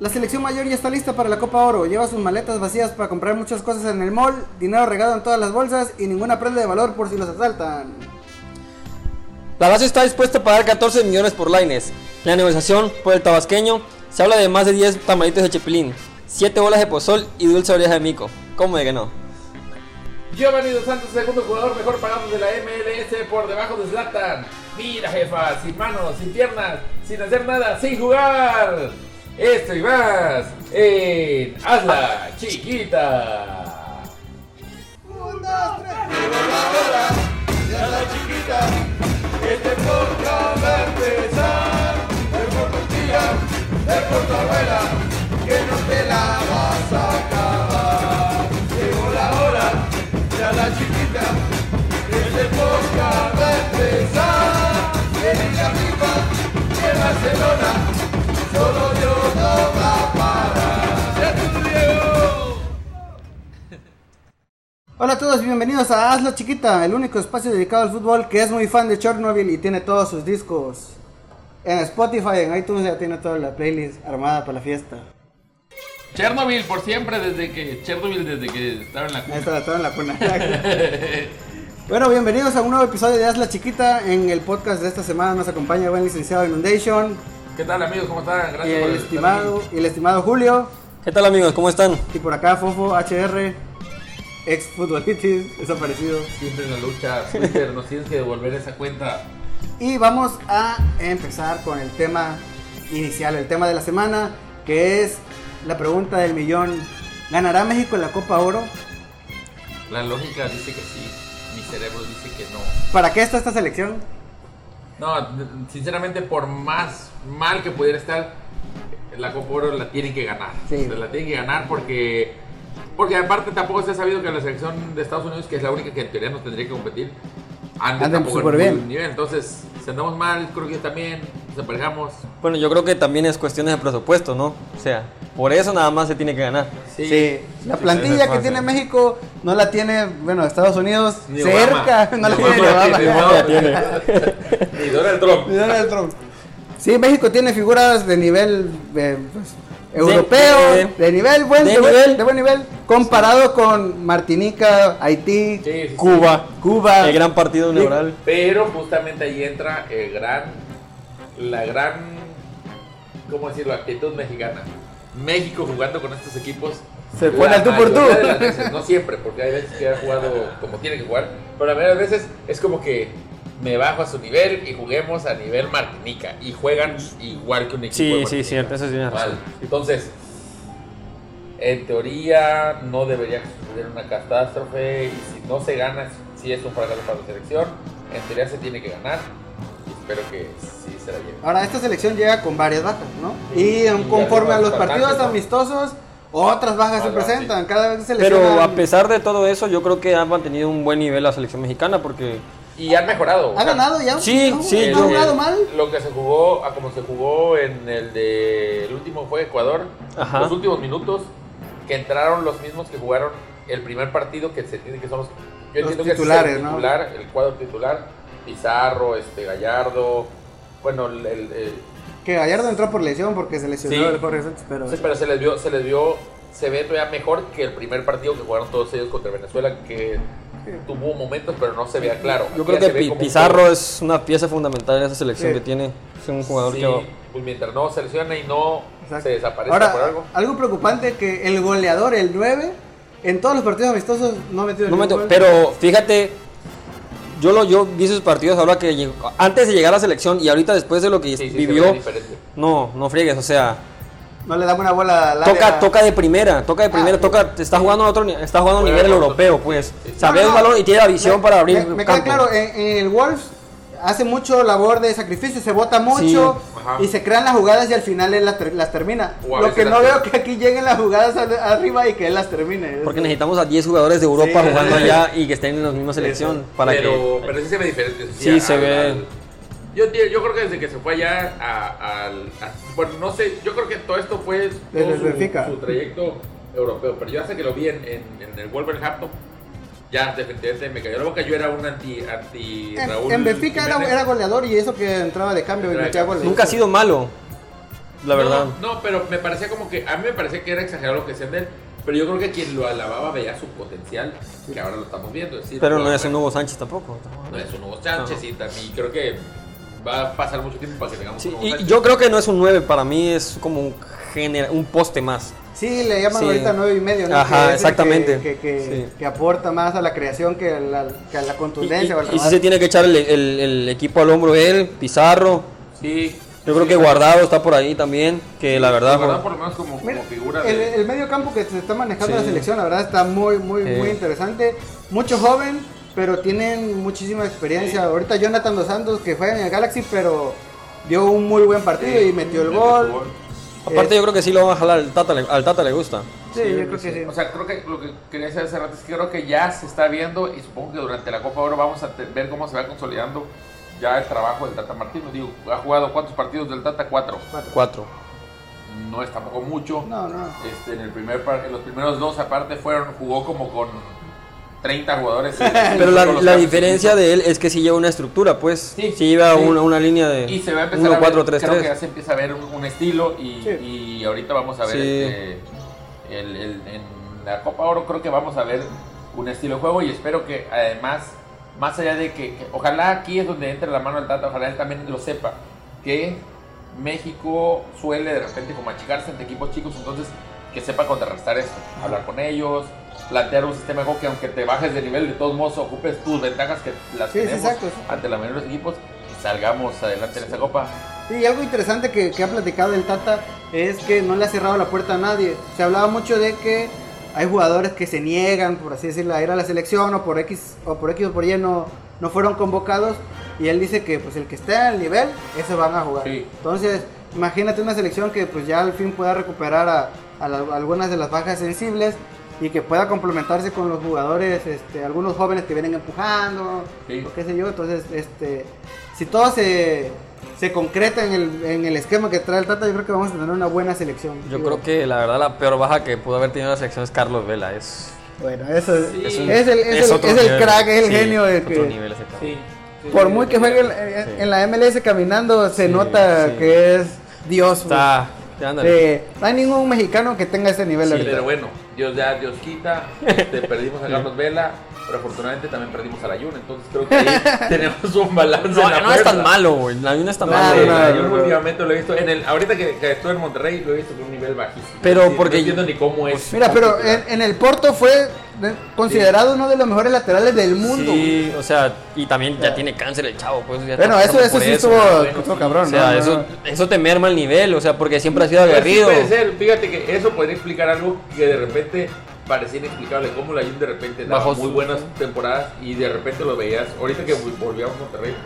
La selección mayor ya está lista para la Copa Oro, lleva sus maletas vacías para comprar muchas cosas en el mall, dinero regado en todas las bolsas y ninguna prenda de valor por si los asaltan. La Lazio está dispuesta a pagar 14 millones por Lainez. La negociación por el tabasqueño se habla de más de 10 tamalitos de chipilín, 7 bolas de pozol y dulce oreja de mico. ¿Cómo de que no? Giovanni Dos Santos, segundo jugador mejor pagado de la MLS, por debajo de Zlatan. Mira, jefa, sin manos, sin piernas, sin hacer nada, sin jugar. Esto y más en Hazla Chiquita. 1, 2, 3. Hazla Chiquita. Este podcast va a empezar. Es por tu tía, es por tu abuela, que no te la vas a acabar. Llegó la hora de Hazla Chiquita. Este podcast va a empezar. En la FIFA de Barcelona. Solo Dios no va a parar. Hola a todos, bienvenidos a Hazla Chiquita, el único espacio dedicado al fútbol que es muy fan de Chernobyl y tiene todos sus discos. En Spotify, en iTunes ya tiene toda la playlist armada para la fiesta. Chernobyl por siempre, desde que estaba en la cuna. Estaba en la cuna. Bueno, bienvenidos a un nuevo episodio de Hazla Chiquita. En el podcast de esta semana nos acompaña el buen licenciado Inundation. ¿Qué tal, amigos? ¿Cómo están? Gracias por el estimado Julio. ¿Qué tal, amigos? ¿Cómo están? Y por acá Fofo HR, ex futbolitis, desaparecido. Siempre en la lucha, Twitter, nos tienes que devolver esa cuenta. Y vamos a empezar con el tema inicial, el tema de la semana, que es la pregunta del millón. ¿Ganará México la Copa Oro? La lógica dice que sí, mi cerebro dice que no. ¿Para qué está esta selección? No, sinceramente, por más mal que pudiera estar, la Copa Oro la tienen que ganar. Sí. O sea, la tienen que ganar porque aparte tampoco se ha sabido que la selección de Estados Unidos, que es la única que en teoría nos tendría que competir, andan súper bien. Nivel. Entonces, si andamos mal, creo que también nos aparejamos. Bueno, yo creo que también es cuestiones de presupuesto, ¿no? O sea, por eso nada más se tiene que ganar. Sí. La plantilla que tiene México no la tiene, bueno, Estados Unidos ni cerca. Obama. No la tiene ni Donald Trump. Sí, México tiene figuras de nivel europeo, de buen nivel, comparado con Martinica, Haití, sí. Cuba. El gran partido neural. Sí. Pero justamente ahí entra la gran, ¿cómo decirlo?, actitud mexicana. México jugando con estos equipos se pone al tú por tú. Veces, no siempre, porque hay veces que ha jugado como tiene que jugar, pero a veces es como que me bajo a su nivel y juguemos a nivel Martinica y juegan igual que un equipo. Sí, cierto, eso sí tiene razón. Entonces, en teoría no debería suceder una catástrofe, y si no se gana, si es un fracaso para la selección, en teoría se tiene que ganar. Espero que sí se la lleve. Ahora, esta selección llega con varias bajas, ¿no? Sí, y conforme a los partidos amistosos, otras bajas se presentan, sí. Cada vez se les. Pero a pesar de todo eso, yo creo que han mantenido un buen nivel la selección mexicana porque y han mejorado. ¿Han ganado ya? Sí. ¿No han jugado mal? Lo que se jugó, como se jugó en el último fue Ecuador. Ajá. Los últimos minutos que entraron los mismos que jugaron el primer partido, que se entiende que son los titulares, que es el titular, ¿no? El cuadro titular, Pizarro, Gallardo. Bueno, que Gallardo entró por lesión porque se lesionó el pobre Sánchez, pero se les vio, se ve todavía mejor que el primer partido que jugaron todos ellos contra Venezuela, que tuvo momentos, pero no se vea claro. Yo creo que Pizarro es una pieza fundamental en esa selección que tiene. Es un jugador que pues mientras no se lesiona y no se desaparece por algo. Algo preocupante que el goleador, el 9, en todos los partidos amistosos no ha metido gol. Pero fíjate, yo vi sus partidos ahora que antes de llegar a la selección y ahorita después de lo que vivió. No friegues, o sea. No le damos una bola al área. Toca de primera, está jugando a nivel europeo, pues. Sabe el valor y tiene la visión para abrir el campo. Me queda claro, en el Wolves hace mucho labor de sacrificio, se bota mucho y se crean las jugadas y al final él las termina. Lo que no veo que aquí lleguen las jugadas arriba y que él las termine. Porque necesitamos a 10 jugadores de Europa jugando allá y que estén en la misma selección. Pero sí se ve diferente. Sí, se ve. Yo creo que desde que se fue allá bueno, no sé, yo creo que todo esto fue todo su trayecto europeo, pero yo hasta que lo vi en el Wolverhampton, ya definitivamente me cayó la boca. Yo era un anti Raúl. En Benfica era goleador y eso que entraba de cambio y metía goles. Nunca ha sido malo. la verdad. No, pero me parecía como que, a mí me parecía que era exagerado lo que decían de él, pero yo creo que quien lo alababa veía su potencial, que ahora lo estamos viendo. Es decir, pero no es un Hugo Sánchez tampoco. No es un Hugo Sánchez, no. Y también creo que va a pasar mucho tiempo para que tengamos un Hugo Sánchez. Yo creo que no es un 9, para mí es como un poste más. Sí, le llaman ahorita 9.5, ¿no? Ajá, que exactamente. Que aporta más a la creación que a la contundencia. Y sí se tiene que echar el equipo al hombro él, Pizarro. Sí. Yo creo que Guardado está por ahí también, que la verdad... Guardado por lo menos como figura de... El medio campo que se está manejando la selección, la verdad, está muy interesante. Mucho joven, pero tienen muchísima experiencia. Ahorita Jonathan Dos Santos, que juega en el Galaxy, pero dio un muy buen partido y metió el gol. Aparte yo creo que sí lo van a jalar, al Tata le gusta. Sí, yo creo que sí. O sea, creo que lo que quería decir hace rato es que creo que ya se está viendo, y supongo que durante la Copa Oro vamos a ver cómo se va consolidando ya el trabajo del Tata Martín. Digo, ¿ha jugado cuántos partidos del Tata? 4. No es tampoco mucho. No. En los primeros 2 aparte jugó como con 30 jugadores. Pero la diferencia de él es que sí lleva una estructura, pues. Sí lleva una línea de 1-4-3-3. Creo que ya se empieza a ver un estilo y ahorita vamos a ver en la Copa Oro creo que vamos a ver un estilo de juego, y espero que además, más allá de que ojalá aquí es donde entre la mano del Tata, ojalá él también lo sepa, que México suele de repente como achicarse ante equipos chicos, entonces que sepa contrarrestar esto, hablar con ellos, plantear un sistema de juego que aunque te bajes de nivel, de todos modos ocupes tus ventajas que las tenemos ante la mayoría de los equipos, y salgamos adelante en esa Copa. Y algo interesante que ha platicado el Tata es que no le ha cerrado la puerta a nadie. Se hablaba mucho de que hay jugadores que se niegan, por así decirlo, a ir a la selección, o por X o por Y no fueron convocados, y él dice que pues el que esté al nivel, esos van a jugar. Sí. Entonces, imagínate una selección que pues ya al fin pueda recuperar a algunas de las bajas sensibles, y que pueda complementarse con los jugadores, algunos jóvenes que vienen empujando, o qué sé yo. Entonces, si todo se concreta en el esquema que trae el Tata, yo creo que vamos a tener una buena selección. Yo creo que la verdad la peor baja que pudo haber tenido la selección es Carlos Vela. Es el crack, es el genio. Por muy que juegue en la MLS caminando, se nota que es Dios. Está... no hay ningún mexicano que tenga ese nivel ahorita. Pero bueno, Dios quita, perdimos a Carlos Vela, pero afortunadamente también perdimos a la Yur, entonces creo que ahí tenemos un balance. No es tan malo, güey. La Yur no es tan malo. La Yur últimamente lo he visto ahorita que estuve en Monterrey, lo he visto con un nivel bajísimo. Pero porque no entiendo ni cómo es. Mira, pero en el Porto fue considerado uno de los mejores laterales del mundo. Sí, o sea, y también ya tiene cáncer el chavo, pues. Bueno, eso sí estuvo cabrón, ¿no? O sea, eso te merma el nivel, o sea, porque siempre ha sido aguerrido. Puede ser, fíjate que eso podría explicar algo que de repente parecía inexplicable, como la Yur de repente daba muy buenas temporadas y de repente lo veías. Ahorita que volvíamos a Monterrey,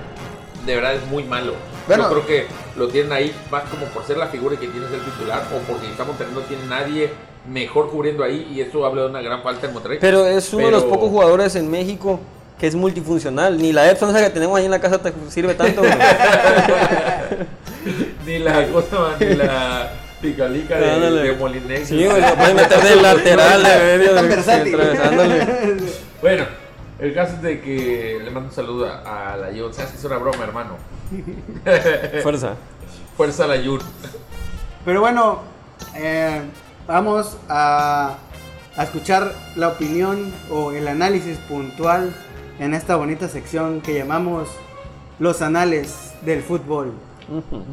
de verdad es muy malo. Bueno, yo creo que lo tienen ahí más como por ser la figura y que tiene el titular, o porque está Monterrey no tiene nadie mejor cubriendo ahí, y eso habla de una gran falta en Monterrey. Pero es uno de los pocos jugadores en México que es multifuncional. Ni la Epson esa que tenemos ahí en la casa te sirve tanto. ni la Picalica de Molinegro. Sí, lo puedes meter del lateral. Bueno, el caso es de que le mando un saludo a la Yur. ¿Sabes que es una broma, hermano? Fuerza a la Yur. Pero bueno, vamos a escuchar la opinión o el análisis puntual en esta bonita sección que llamamos Los Anales del Fútbol. Uh-huh.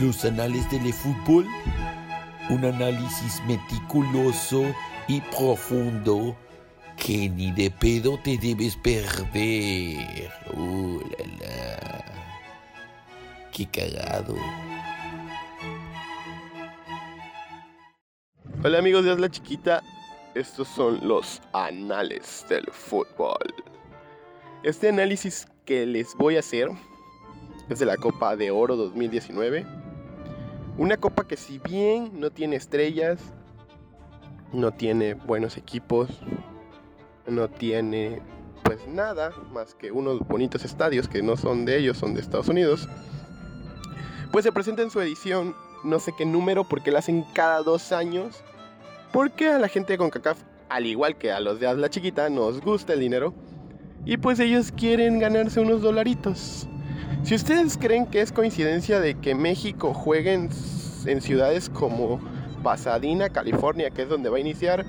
Los Anales del Fútbol, un análisis meticuloso y profundo que ni de pedo te debes perder. La. ¡Qué cagado! Hola amigos de Hazla Chiquita, estos son los Anales del Fútbol. Este análisis que les voy a hacer es de la Copa de Oro 2019. Una copa que si bien no tiene estrellas, no tiene buenos equipos, no tiene pues nada más que unos bonitos estadios que no son de ellos, son de Estados Unidos, pues se presenta en su edición, no sé qué número, porque la hacen cada 2 años, porque a la gente de CONCACAF, al igual que a los de Hazla Chiquita, nos gusta el dinero, y pues ellos quieren ganarse unos dolaritos. Si ustedes creen que es coincidencia de que México juegue en ciudades como Pasadena, California, que es donde va a iniciar,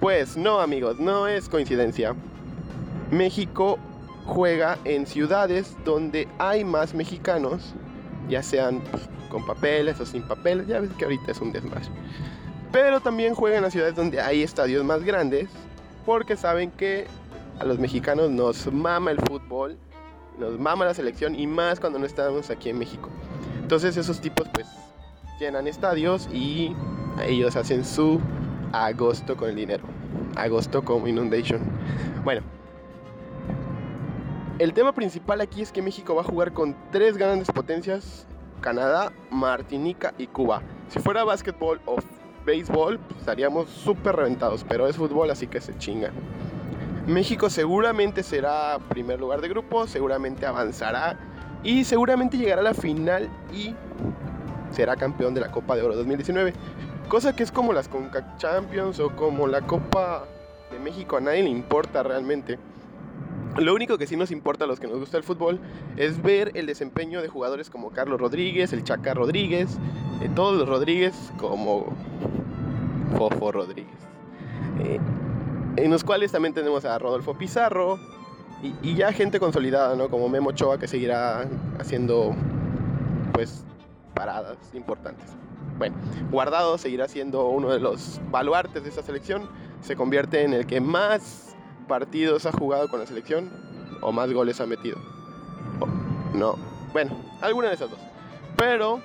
pues no, amigos, no es coincidencia. México juega en ciudades donde hay más mexicanos, ya sean con papeles o sin papeles, ya ves que ahorita es un desmadre. Pero también juegan en ciudades donde hay estadios más grandes, porque saben que a los mexicanos nos mama el fútbol, nos mama la selección, y más cuando no estamos aquí en México. Entonces esos tipos pues llenan estadios y ellos hacen su agosto con el dinero. Agosto como Inundation. Bueno, el tema principal aquí es que México va a jugar con tres grandes potencias: Canadá, Martinica y Cuba. Si fuera básquetbol o béisbol, pues estaríamos súper reventados, pero es fútbol, así que se chingan. México seguramente será primer lugar de grupo, seguramente avanzará y seguramente llegará a la final y será campeón de la Copa de Oro 2019, cosa que es como las CONCACAF Champions o como la Copa de México. A nadie le importa realmente. Lo único que sí nos importa a los que nos gusta el fútbol es ver el desempeño de jugadores como Carlos Rodríguez, el Chaca Rodríguez, todos los Rodríguez, como Fofo Rodríguez, en los cuales también tenemos a Rodolfo Pizarro y ya gente consolidada, ¿no? Como Memo Ochoa, que seguirá haciendo pues paradas importantes. Bueno, Guardado seguirá siendo uno de los baluartes de esta selección, se convierte en el que más partidos ha jugado con la selección o más goles ha metido. Alguna de esas dos. Pero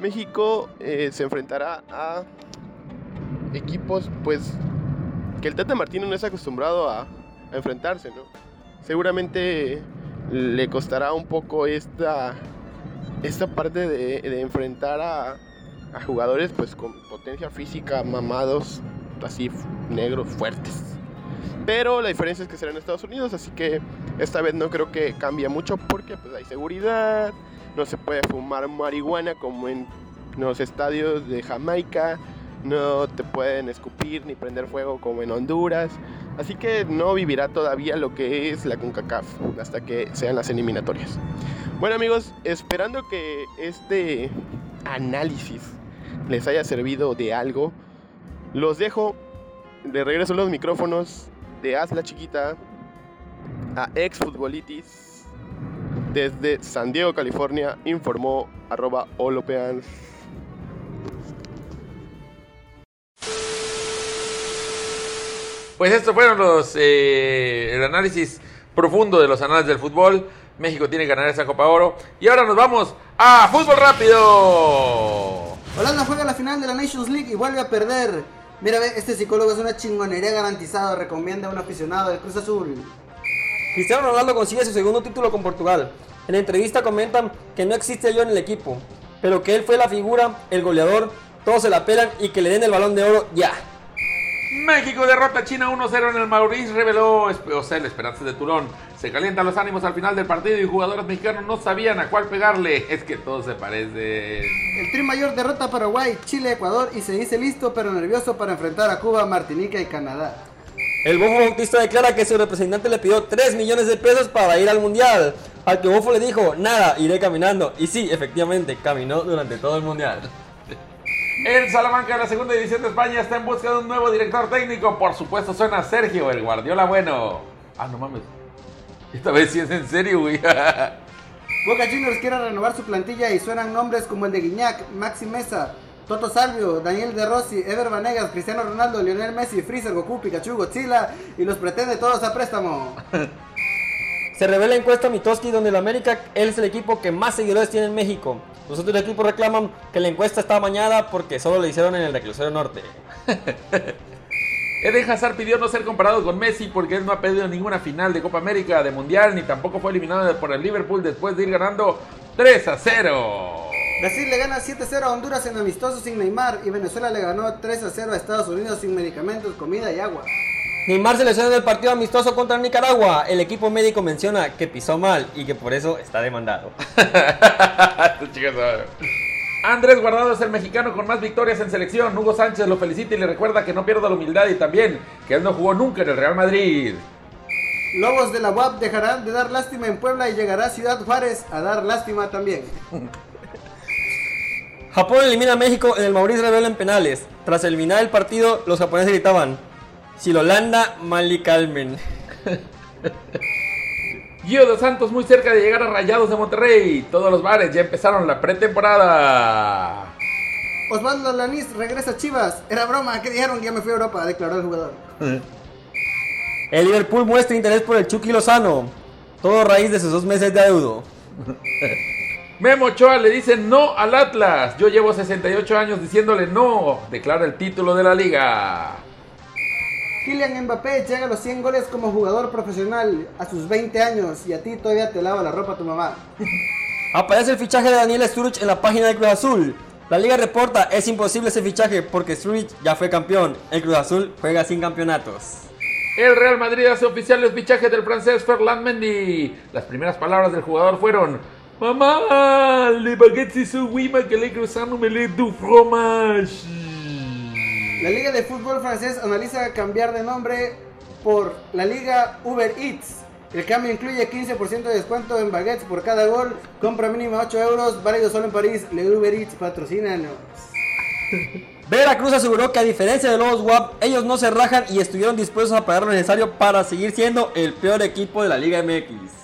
México se enfrentará a equipos pues que el Tata Martín no es acostumbrado a enfrentarse, ¿no? Seguramente le costará un poco esta parte de enfrentar a jugadores pues con potencia física, mamados, así negros, fuertes. Pero la diferencia es que será en Estados Unidos, así que esta vez no creo que cambie mucho, porque pues hay seguridad, no se puede fumar marihuana como en los estadios de Jamaica, no te pueden escupir ni prender fuego como en Honduras, así que no vivirá todavía lo que es la CONCACAF hasta que sean las eliminatorias. Bueno, amigos, esperando que este análisis les haya servido de algo, los dejo de regreso los micrófonos de Hazla Chiquita a Exfutbolitis. Desde San Diego, California, informó @Holopeans. Pues estos fueron el análisis profundo de los anales del fútbol. México tiene que ganar esa Copa Oro. Y ahora nos vamos a Fútbol Rápido. Holanda juega la final de la Nations League y vuelve a perder. Mira, este psicólogo es una chingonería garantizada, recomienda a un aficionado del Cruz Azul. Cristiano Ronaldo consigue su segundo título con Portugal. En la entrevista comentan que no existe yo en el equipo, pero que él fue la figura, el goleador, todos se la pelan y que le den el balón de oro ya. México derrota a China 1-0 en el Maurice, reveló el Esperanza de Tulón. Se calientan los ánimos al final del partido y jugadores mexicanos no sabían a cuál pegarle. Es que todos se parecen. El Tri Mayor derrota a Paraguay, Chile, Ecuador y se dice listo pero nervioso para enfrentar a Cuba, Martinica y Canadá. El Bofo Bautista declara que su representante le pidió 3 millones de pesos para ir al Mundial, al que Bofo le dijo, nada, iré caminando. Y sí, efectivamente, caminó durante todo el Mundial. El Salamanca de la segunda división de España está en busca de un nuevo director técnico. Por supuesto suena Sergio, el Guardiola bueno. Ah, no mames. Esta vez sí es en serio, güey. Boca Juniors quiere renovar su plantilla y suenan nombres como el de Guiñac, Maxi Mesa, Toto Salvio, Daniel De Rossi, Ever Banegas, Cristiano Ronaldo, Lionel Messi, Freezer, Goku, Pikachu, Godzilla y los pretende todos a préstamo. Se revela encuesta Mitoski donde el América es el equipo que más seguidores tiene en México. Los otros equipos reclaman que la encuesta está amañada porque solo la hicieron en el reclusero norte. Eden Hazard pidió no ser comparado con Messi porque él no ha perdido ninguna final de Copa América, de Mundial, ni tampoco fue eliminado por el Liverpool después de ir ganando 3-0. Brasil le gana 7-0 a Honduras en amistoso sin Neymar y Venezuela le ganó 3-0 a Estados Unidos sin medicamentos, comida y agua. Neymar se lesionó en el partido amistoso contra Nicaragua. El equipo médico menciona que pisó mal y que por eso está demandado. Andrés Guardado es el mexicano con más victorias en selección. Hugo Sánchez lo felicita y le recuerda que no pierda la humildad y también que él no jugó nunca en el Real Madrid. Lobos de la UAP dejarán de dar lástima en Puebla y llegará Ciudad Juárez a dar lástima también. Japón elimina a México en el Mauricio Rebelo en penales. Tras eliminar el partido, los japoneses gritaban: Silolanda, Malicalmen. Giovanni Dos Santos muy cerca de llegar a Rayados de Monterrey. Todos los bares ya empezaron la pretemporada. Osvaldo Lanís regresa a Chivas. Era broma, ¿qué dijeron? Ya me fui a Europa, declaró el jugador. El Liverpool muestra interés por el Chucky Lozano. Todo a raíz de sus 2 meses de adeudo. Memo Ochoa le dice no al Atlas. Yo llevo 68 años diciéndole no, declara el título de la liga. Kylian Mbappé llega a los 100 goles como jugador profesional a sus 20 años y a ti todavía te lava la ropa tu mamá. Aparece el fichaje de Daniel Sturridge en la página de Cruz Azul. La liga reporta: es imposible ese fichaje porque Sturridge ya fue campeón. El Cruz Azul juega sin campeonatos. El Real Madrid hace oficial los fichajes del francés Ferland Mendy. Las primeras palabras del jugador fueron: mamá, le baguette se sous wima que le cruzano me le du fromage. La Liga de Fútbol Francés analiza cambiar de nombre por la Liga Uber Eats. El cambio incluye 15% de descuento en baguettes por cada gol. Compra mínima 8 euros, válido solo en París. Le Uber Eats, patrocínanos. Veracruz aseguró que, a diferencia de los WAP, ellos no se rajan y estuvieron dispuestos a pagar lo necesario para seguir siendo el peor equipo de la Liga MX.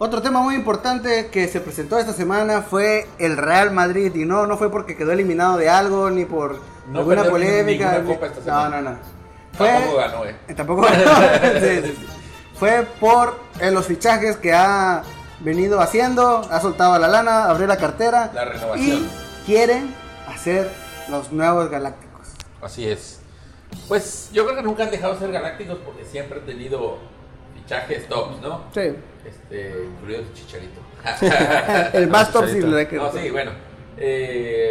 Otro tema muy importante que se presentó esta semana fue el Real Madrid, y no fue porque quedó eliminado de algo ni por alguna polémica. No. Tampoco ganó, Tampoco ganó. Sí. Fue por los fichajes que ha venido haciendo, ha soltado la lana, abrió la cartera, la renovación, y quieren hacer los nuevos Galácticos. Así es. Pues yo creo que nunca han dejado ser Galácticos porque siempre han tenido fichajes tops, ¿no? Sí. Incluido Chicharito. El más top sin la que... No, sí, bueno.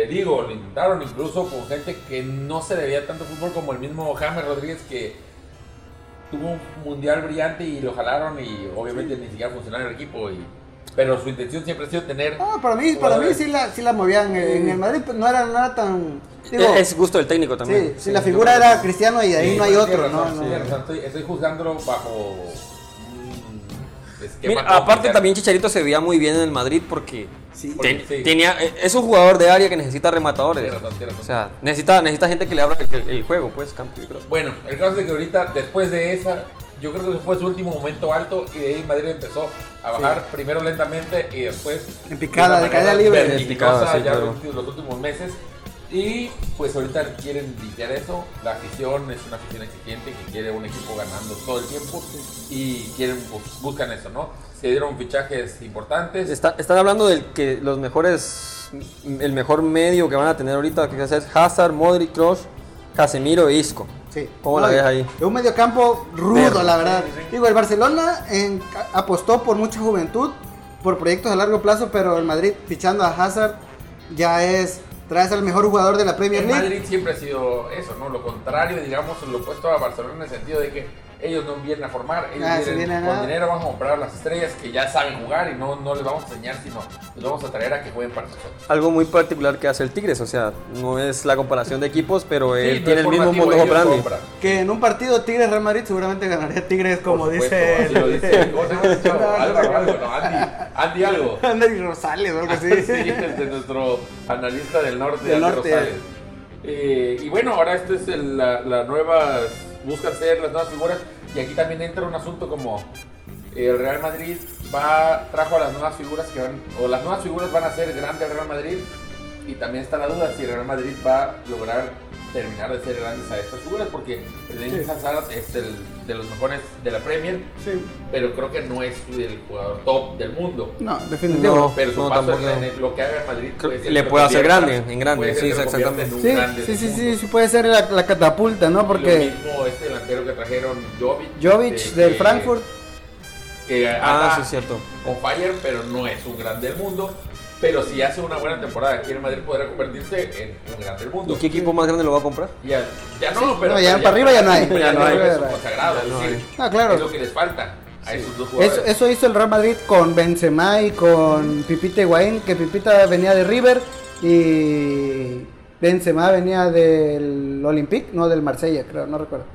Digo, lo intentaron incluso con gente que no se debía tanto fútbol, como el mismo James Rodríguez, que tuvo un mundial brillante y lo jalaron y obviamente ni siquiera funcionaba el equipo. Pero su intención siempre ha sido tener... No, para mí sí la movían. En el Madrid no era tan... Digo, es gusto del técnico también. Sí, la figura era Cristiano y ahí sí, no hay otro. Estoy juzgándolo bajo... Mira, aparte también Chicharito se veía muy bien en el Madrid porque es un jugador de área que necesita rematadores. Tierra, o sea, necesita gente que le abra el juego, pues, campo. Bueno, el caso es que ahorita, después de esa, yo creo que fue su último momento alto y de ahí Madrid empezó a bajar, primero lentamente y después en picada, de caída libre, los últimos meses. Y pues ahorita quieren limpiar eso. La afición es una afición exigente que quiere un equipo ganando todo el tiempo y buscan eso, ¿no? Se dieron fichajes importantes. Están hablando del que los mejores, el mejor medio que van a tener ahorita que es Hazard, Modric, Kroos, Casemiro e Isco. Sí. ¿Cómo la ves ahí? Es un mediocampo rudo, la verdad. Sí. Digo, el Barcelona apostó por mucha juventud, por proyectos a largo plazo, pero el Madrid fichando a Hazard ya es... Traes al mejor jugador de la Premier League. El Madrid siempre ha sido eso, ¿no? Lo contrario, digamos, lo opuesto a Barcelona en el sentido de que ellos no vienen a formar. Ellos con dinero van a comprar las estrellas que ya saben jugar y no les vamos a enseñar, sino les vamos a traer a que jueguen para nosotros. Algo muy particular que hace el Tigres, o sea, no es la comparación de equipos, pero él tiene el mismo modo grande. Que en un partido Tigres-Real Madrid seguramente ganaría Tigres, como por supuesto, dice... Lo dice Andy algo. Andy Rosales o algo así. Sí, es de nuestro analista del norte, Andy Rosales. Y bueno, ahora esto es la nueva... Buscan ser las nuevas figuras, y aquí también entra un asunto como el Real Madrid trajo a las nuevas figuras o las nuevas figuras van a ser grande el Real Madrid, y también está la duda si el Real Madrid va a lograr terminar de ser grandes a estas figuras, porque el Eden Hazard es el de los mejores de la Premier, pero creo que no es el jugador top del mundo. No, definitivamente no. Pero su paso en lo que haga el Madrid le puede hacer grande, en grande. Sí, exactamente. Sí, puede ser la catapulta, ¿no? Porque lo mismo este delantero que trajeron, Jovic del Frankfurt. Que sí, es cierto. Con Fire, pero no es un grande del mundo. Pero si hace una buena temporada aquí en Madrid, podrá convertirse en un grande del mundo. ¿Y qué equipo más grande lo va a comprar? Ya para arriba ya no hay. Es lo que les falta a esos dos jugadores. Eso hizo el Real Madrid con Benzema y con Pipita Higuaín, que Pipita venía de River y Benzema venía del Olympique, no, del Marsella, creo, no recuerdo.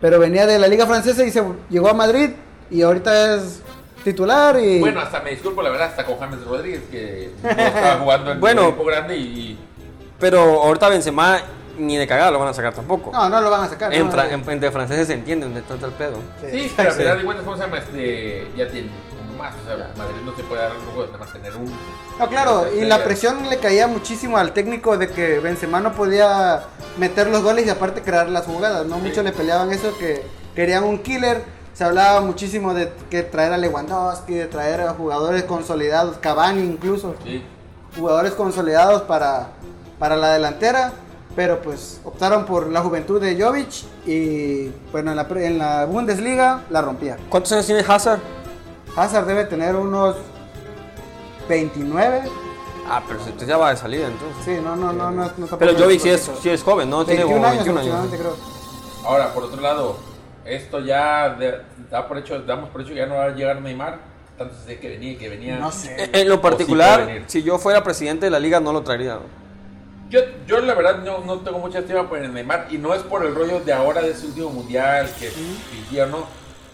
Pero venía de la Liga Francesa y se llegó a Madrid y ahorita es titular y... Bueno, hasta me disculpo, la verdad, hasta con James Rodríguez, que no estaba jugando en un equipo grande y... Pero ahorita Benzema ni de cagada lo van a sacar tampoco. No lo van a sacar. Entra, no, entre franceses se entiende dónde está el pedo. Sí, pero al final de cuentas, ¿cómo se llama? Ya tiene uno más, o sea, Madrid no se puede dar un poco de más tener un... No, claro, y la presión le caía muchísimo al técnico de que Benzema no podía meter los goles y aparte crear las jugadas, ¿no? Sí. Muchos le peleaban eso, que querían un killer. Se hablaba muchísimo de que traer a Lewandowski, de traer a jugadores consolidados, Cavani incluso, sí, jugadores consolidados para la delantera, pero pues optaron por la juventud de Jovic y bueno, en la Bundesliga la rompía. ¿Cuántos años tiene Hazard? Hazard debe tener unos 29. Ah, pero entonces ya va de salida entonces. Sí, no está. Pero Jovic sí es joven, ¿no? Tiene 21 años. Creo. Ahora, por otro lado, esto ya damos por hecho que ya no va a llegar Neymar, tanto sé que venía. No sé. En lo particular, si yo fuera presidente de la liga no lo traería. Yo la verdad no tengo mucha estima por el Neymar y no es por el rollo de ahora de su último mundial que fingió, no,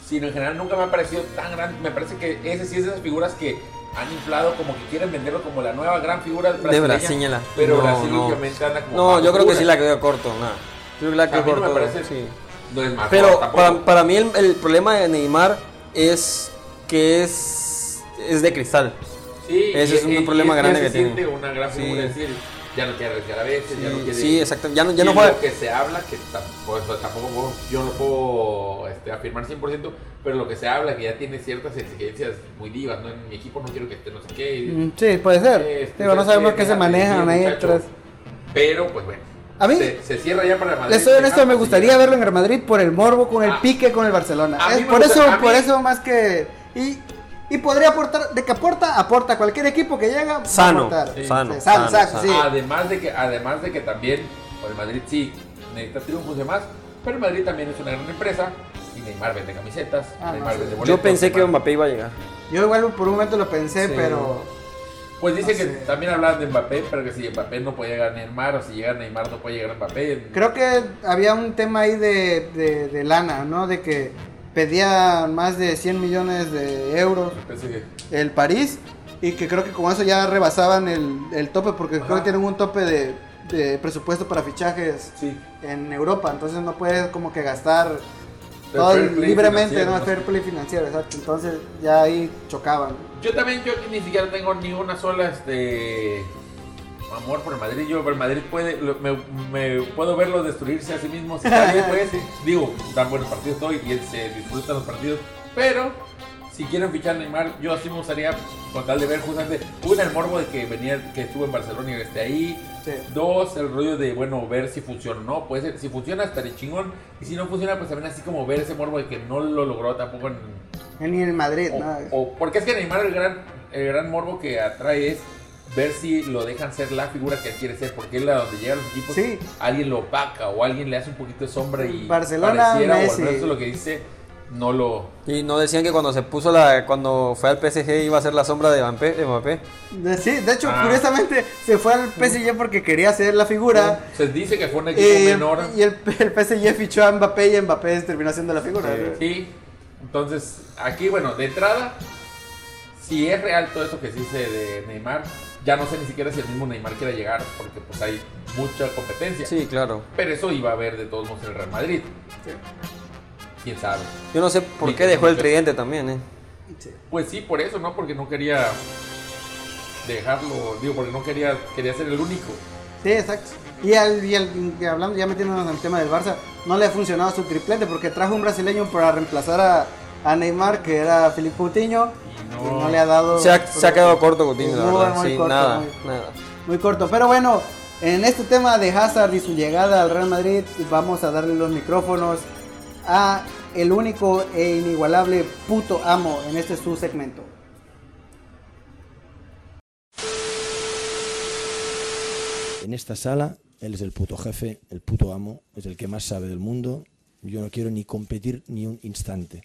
sino en general nunca me ha parecido tan grande. Me parece que ese sí es de esas figuras que han inflado como que quieren venderlo como la nueva gran figura brasileña, de Brasil, pero Brasil obviamente anda como no, yo creo que sí la quedó corto, creo que la quedó corto. Me parece, sí. No es más, pero para mí el problema de Neymar es que es de cristal. Sí, ese es un problema grande que tiene. Una gran figura, sí. Decir, ya no quiere arriesgar a veces, sí, ya no quiere. Sí, exacto, ya no juega. Lo que se habla que pues, tampoco yo no puedo afirmar 100%, pero lo que se habla que ya tiene ciertas exigencias muy divas, ¿no? En mi equipo no quiero que esté no sé qué. Sí, puede ser. Pero no sabemos qué se manejan ahí atrás. Pero pues bueno. A mí se cierra ya para Madrid. Les soy honesto, me gustaría verlo en el Madrid por el morbo, con el pique con el Barcelona. Por eso más que y podría aportar, de que aporta cualquier equipo que llega sano. Sí. Además de que también el Madrid sí necesita triunfos y demás, pero el Madrid también es una gran empresa y Neymar vende camisetas, Neymar vende boletos. Yo pensé que Mbappé iba a llegar. Yo igual por un momento lo pensé, sí, pero pues dice que también hablaban de Mbappé, pero que si Mbappé no puede llegar a Neymar, o si llega a Neymar no puede llegar a Mbappé. Creo que había un tema ahí de lana, ¿no? De que pedían más de 100 millones de euros el París, y que creo que con eso ya rebasaban el tope, porque ajá, creo que tienen un tope de presupuesto para fichajes, sí, en Europa, entonces no puedes como que gastar todo libremente, no hacer play financiero, exacto, entonces ya ahí chocaban. Yo ni siquiera tengo ni una sola amor por el Madrid. Yo por el Madrid me puedo verlo destruirse a sí mismo, si sale, pues, digo, tan buenos partidos hoy y él se disfruta los partidos, pero si quieren fichar a Neymar, yo así me gustaría, con tal de ver justamente una, el morbo de que estuvo en Barcelona y esté ahí, sí. Dos, el rollo de ver si funciona o no, puede ser, si funciona estaría chingón, y si no funciona pues también así como ver ese morbo de que no lo logró tampoco ni en Madrid, o porque es que Neymar, el gran morbo que atrae es ver si lo dejan ser la figura que quiere ser, porque él a donde llegan los equipos, sí, alguien lo opaca o alguien le hace un poquito de sombra y Barcelona, pareciera, Messi, o al menos lo que dice. No lo... Y no decían que cuando fue al PSG iba a ser la sombra de Mbappé. Sí, de hecho, curiosamente se fue al PSG porque quería ser la figura. Sí. Se dice que fue un equipo menor. Y el PSG fichó a Mbappé y Mbappé terminó siendo la figura. Sí. Sí. Entonces, aquí, de entrada, si es real todo eso que se dice de Neymar, ya no sé ni siquiera si el mismo Neymar quiere llegar, porque pues hay mucha competencia. Sí, claro. Pero eso iba a haber de todos modos en el Real Madrid. Sí. ¿Quién sabe? Yo no sé por qué dejó el tridente también, Sí. Pues sí, por eso, ¿no? Porque no quería dejarlo, porque no quería ser el único. Sí, exacto. Y hablando, ya metiéndonos en el tema del Barça, no le ha funcionado su triplete porque trajo un brasileño para reemplazar a Neymar, que era Felipe Coutinho, y no le ha dado... Se ha quedado corto Coutinho, la verdad. Muy corto, nada. Muy corto, pero bueno, en este tema de Hazard y su llegada al Real Madrid, vamos a darle los micrófonos a el único e inigualable puto amo en este subsegmento. En esta sala, él es el puto jefe, el puto amo, es el que más sabe del mundo. Yo no quiero ni competir ni un instante.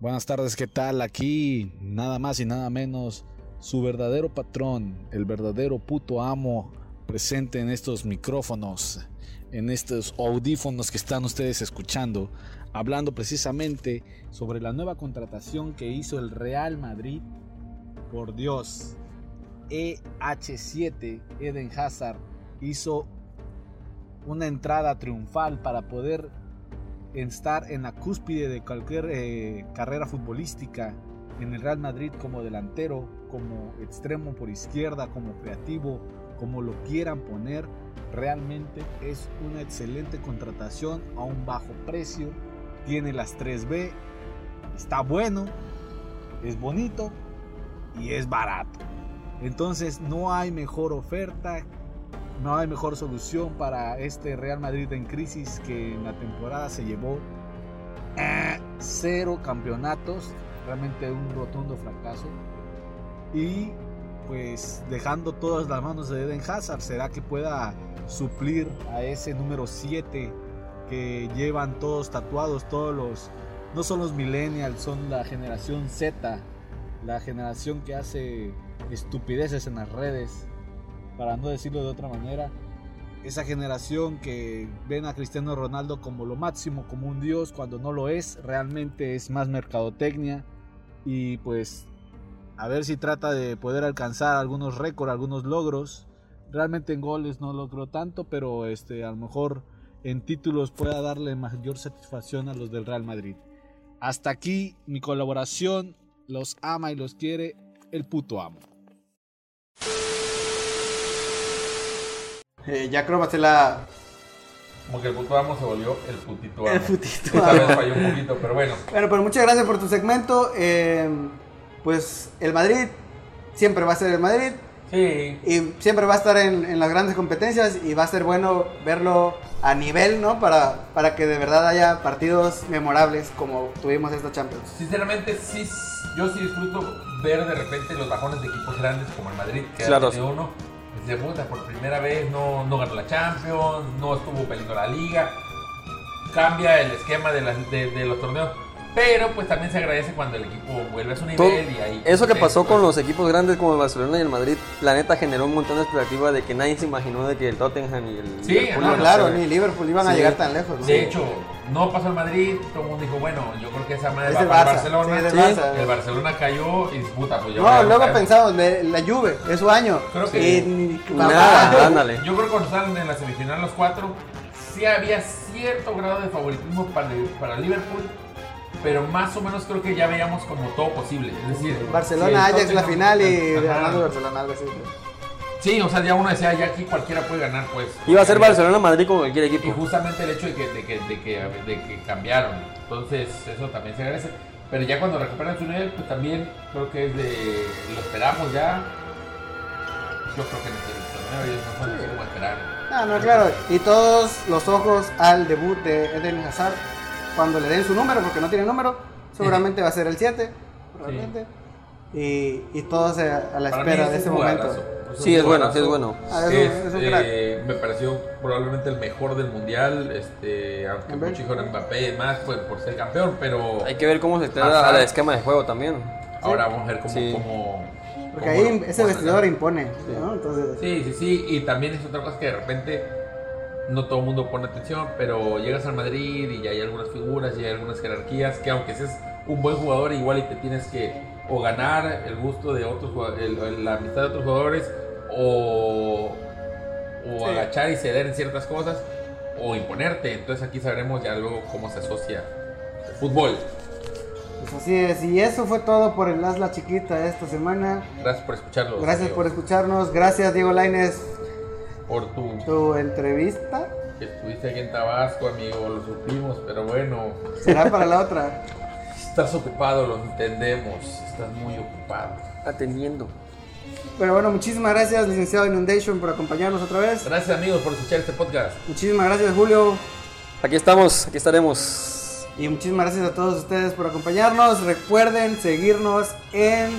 Buenas tardes, ¿qué tal? Aquí, nada más y nada menos, su verdadero patrón, el verdadero puto amo, presente en estos micrófonos, en estos audífonos que están ustedes escuchando, hablando precisamente sobre la nueva contratación que hizo el Real Madrid. Por Dios, EH7, Eden Hazard, hizo una entrada triunfal para poder estar en la cúspide de cualquier carrera futbolística en el Real Madrid, como delantero, como extremo por izquierda, como creativo, como lo quieran poner. Realmente es una excelente contratación a un bajo precio, tiene las 3B, está bueno, es bonito y es barato. Entonces no hay mejor oferta, no hay mejor solución para este Real Madrid en crisis, que en la temporada se llevó 0 campeonatos, realmente un rotundo fracaso, y pues dejando todas las manos de Eden Hazard. ¿Será que pueda suplir a ese número 7 que llevan todos tatuados, todos los, no son los millennials, son la generación Z, la generación que hace estupideces en las redes, para no decirlo de otra manera? Esa generación que ven a Cristiano Ronaldo como lo máximo, como un dios, cuando no lo es. Realmente es más mercadotecnia, y pues a ver si trata de poder alcanzar algunos récords, algunos logros. Realmente en goles no logró tanto, pero a lo mejor en títulos pueda darle mayor satisfacción a los del Real Madrid. Hasta aquí mi colaboración. Los ama y los quiere el puto amo. Ya creo que va a ser la... Como que el puto amo se volvió el putito amo. El putito amo. Esta vez falló un poquito, pero bueno. Bueno, pero muchas gracias por tu segmento. Pues el Madrid siempre va a ser el Madrid. Sí. Y siempre va a estar en las grandes competencias, y va a ser bueno verlo a nivel, ¿no? Para que de verdad haya partidos memorables como tuvimos esta Champions. Sinceramente, sí, yo sí disfruto ver de repente los bajones de equipos grandes como el Madrid, que claro, de uno debuta por primera vez, no ganó la Champions, no estuvo peleando la Liga, cambia el esquema de los torneos. Pero pues también se agradece cuando el equipo vuelve a su nivel. Y ahí eso que pasó con los equipos grandes como el Barcelona y el Madrid, la neta generó un montón de expectativa de que nadie se imaginó de que el Tottenham y el Liverpool, claro, ni Liverpool iban a llegar tan lejos, ¿no? De hecho, no pasó el Madrid, todo el mundo dijo, bueno, yo creo que esa madre es va para Barcelona. Sí, el Barcelona cayó y puta, pues yo no, luego pensamos, la Juve, es su año. Creo que nada, ándale. Yo creo que cuando estaban en la semifinal los cuatro, sí había cierto grado de favoritismo para Liverpool, pero más o menos creo que ya veíamos como todo posible. Es decir, Barcelona, Ajax, la final y ganando Barcelona, algo así. Sí, o sea, ya uno decía, ya aquí cualquiera puede ganar, pues. Iba a ser Barcelona-Madrid con cualquier equipo. Y justamente el hecho de que cambiaron. Entonces, eso también se agradece. Pero ya cuando recuperan su nivel, pues también creo que es de... Lo esperamos ya. Yo creo que en el torneo ellos no saben cómo esperar. No, claro. Y todos los ojos al debut de Eden Hazard. Cuando le den su número, porque no tiene número, seguramente va a ser el 7, probablemente. Sí. Y todos a la espera de ese momento. Sí, es bueno. Me pareció probablemente el mejor del mundial, aunque mucho dijo Mbappé y más, pues, por ser campeón, pero... Hay que ver cómo se trata el esquema de juego también. Ahora vamos a ver cómo porque cómo ahí ese vestidor impone, ¿no? Entonces... Sí, y también es otra cosa que de repente... No todo el mundo pone atención, pero llegas al Madrid y ya hay algunas figuras, ya hay algunas jerarquías que aunque seas un buen jugador, igual y te tienes que o ganar el gusto de otros jugadores, la amistad de otros jugadores, o agachar y ceder en ciertas cosas, o imponerte. Entonces aquí sabremos ya luego cómo se asocia el fútbol. Pues así es, y eso fue todo por el Hazla Chiquita esta semana. Gracias por escucharnos. Gracias, Diego Lainez, por tu entrevista. Que estuviste aquí en Tabasco, amigo, lo supimos, pero bueno. Será para la otra. Estás ocupado, lo entendemos. Estás muy ocupado. Atendiendo. Pero bueno, muchísimas gracias, licenciado Inundation, por acompañarnos otra vez. Gracias, amigos, por escuchar este podcast. Muchísimas gracias, Julio. Aquí estamos, aquí estaremos. Y muchísimas gracias a todos ustedes por acompañarnos. Recuerden seguirnos en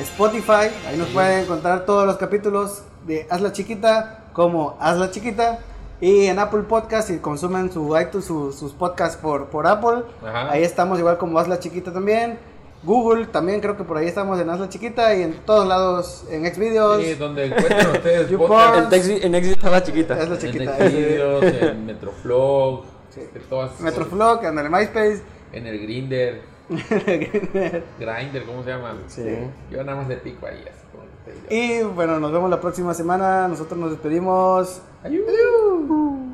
Spotify. Ahí nos pueden encontrar todos los capítulos de Hazla Chiquita, como Hazla Chiquita, Y en Apple Podcast, si consumen su iTunes, sus podcasts por Apple, ajá, ahí estamos igual como Hazla Chiquita también. Google, también creo que por ahí estamos en Hazla Chiquita y en todos lados, en Xvideos. Sí, donde encuentran ustedes podcast. En Xvideos Hazla Chiquita. Hazla Chiquita. En Xvideos, en Metroflog, sí, en todas. Metroflog, en el MySpace. En el Grindr. Grindr, ¿cómo se llama? Sí. Yo nada más le pico ahí. Así, y bueno, nos vemos la próxima semana. Nosotros nos despedimos. Adiós.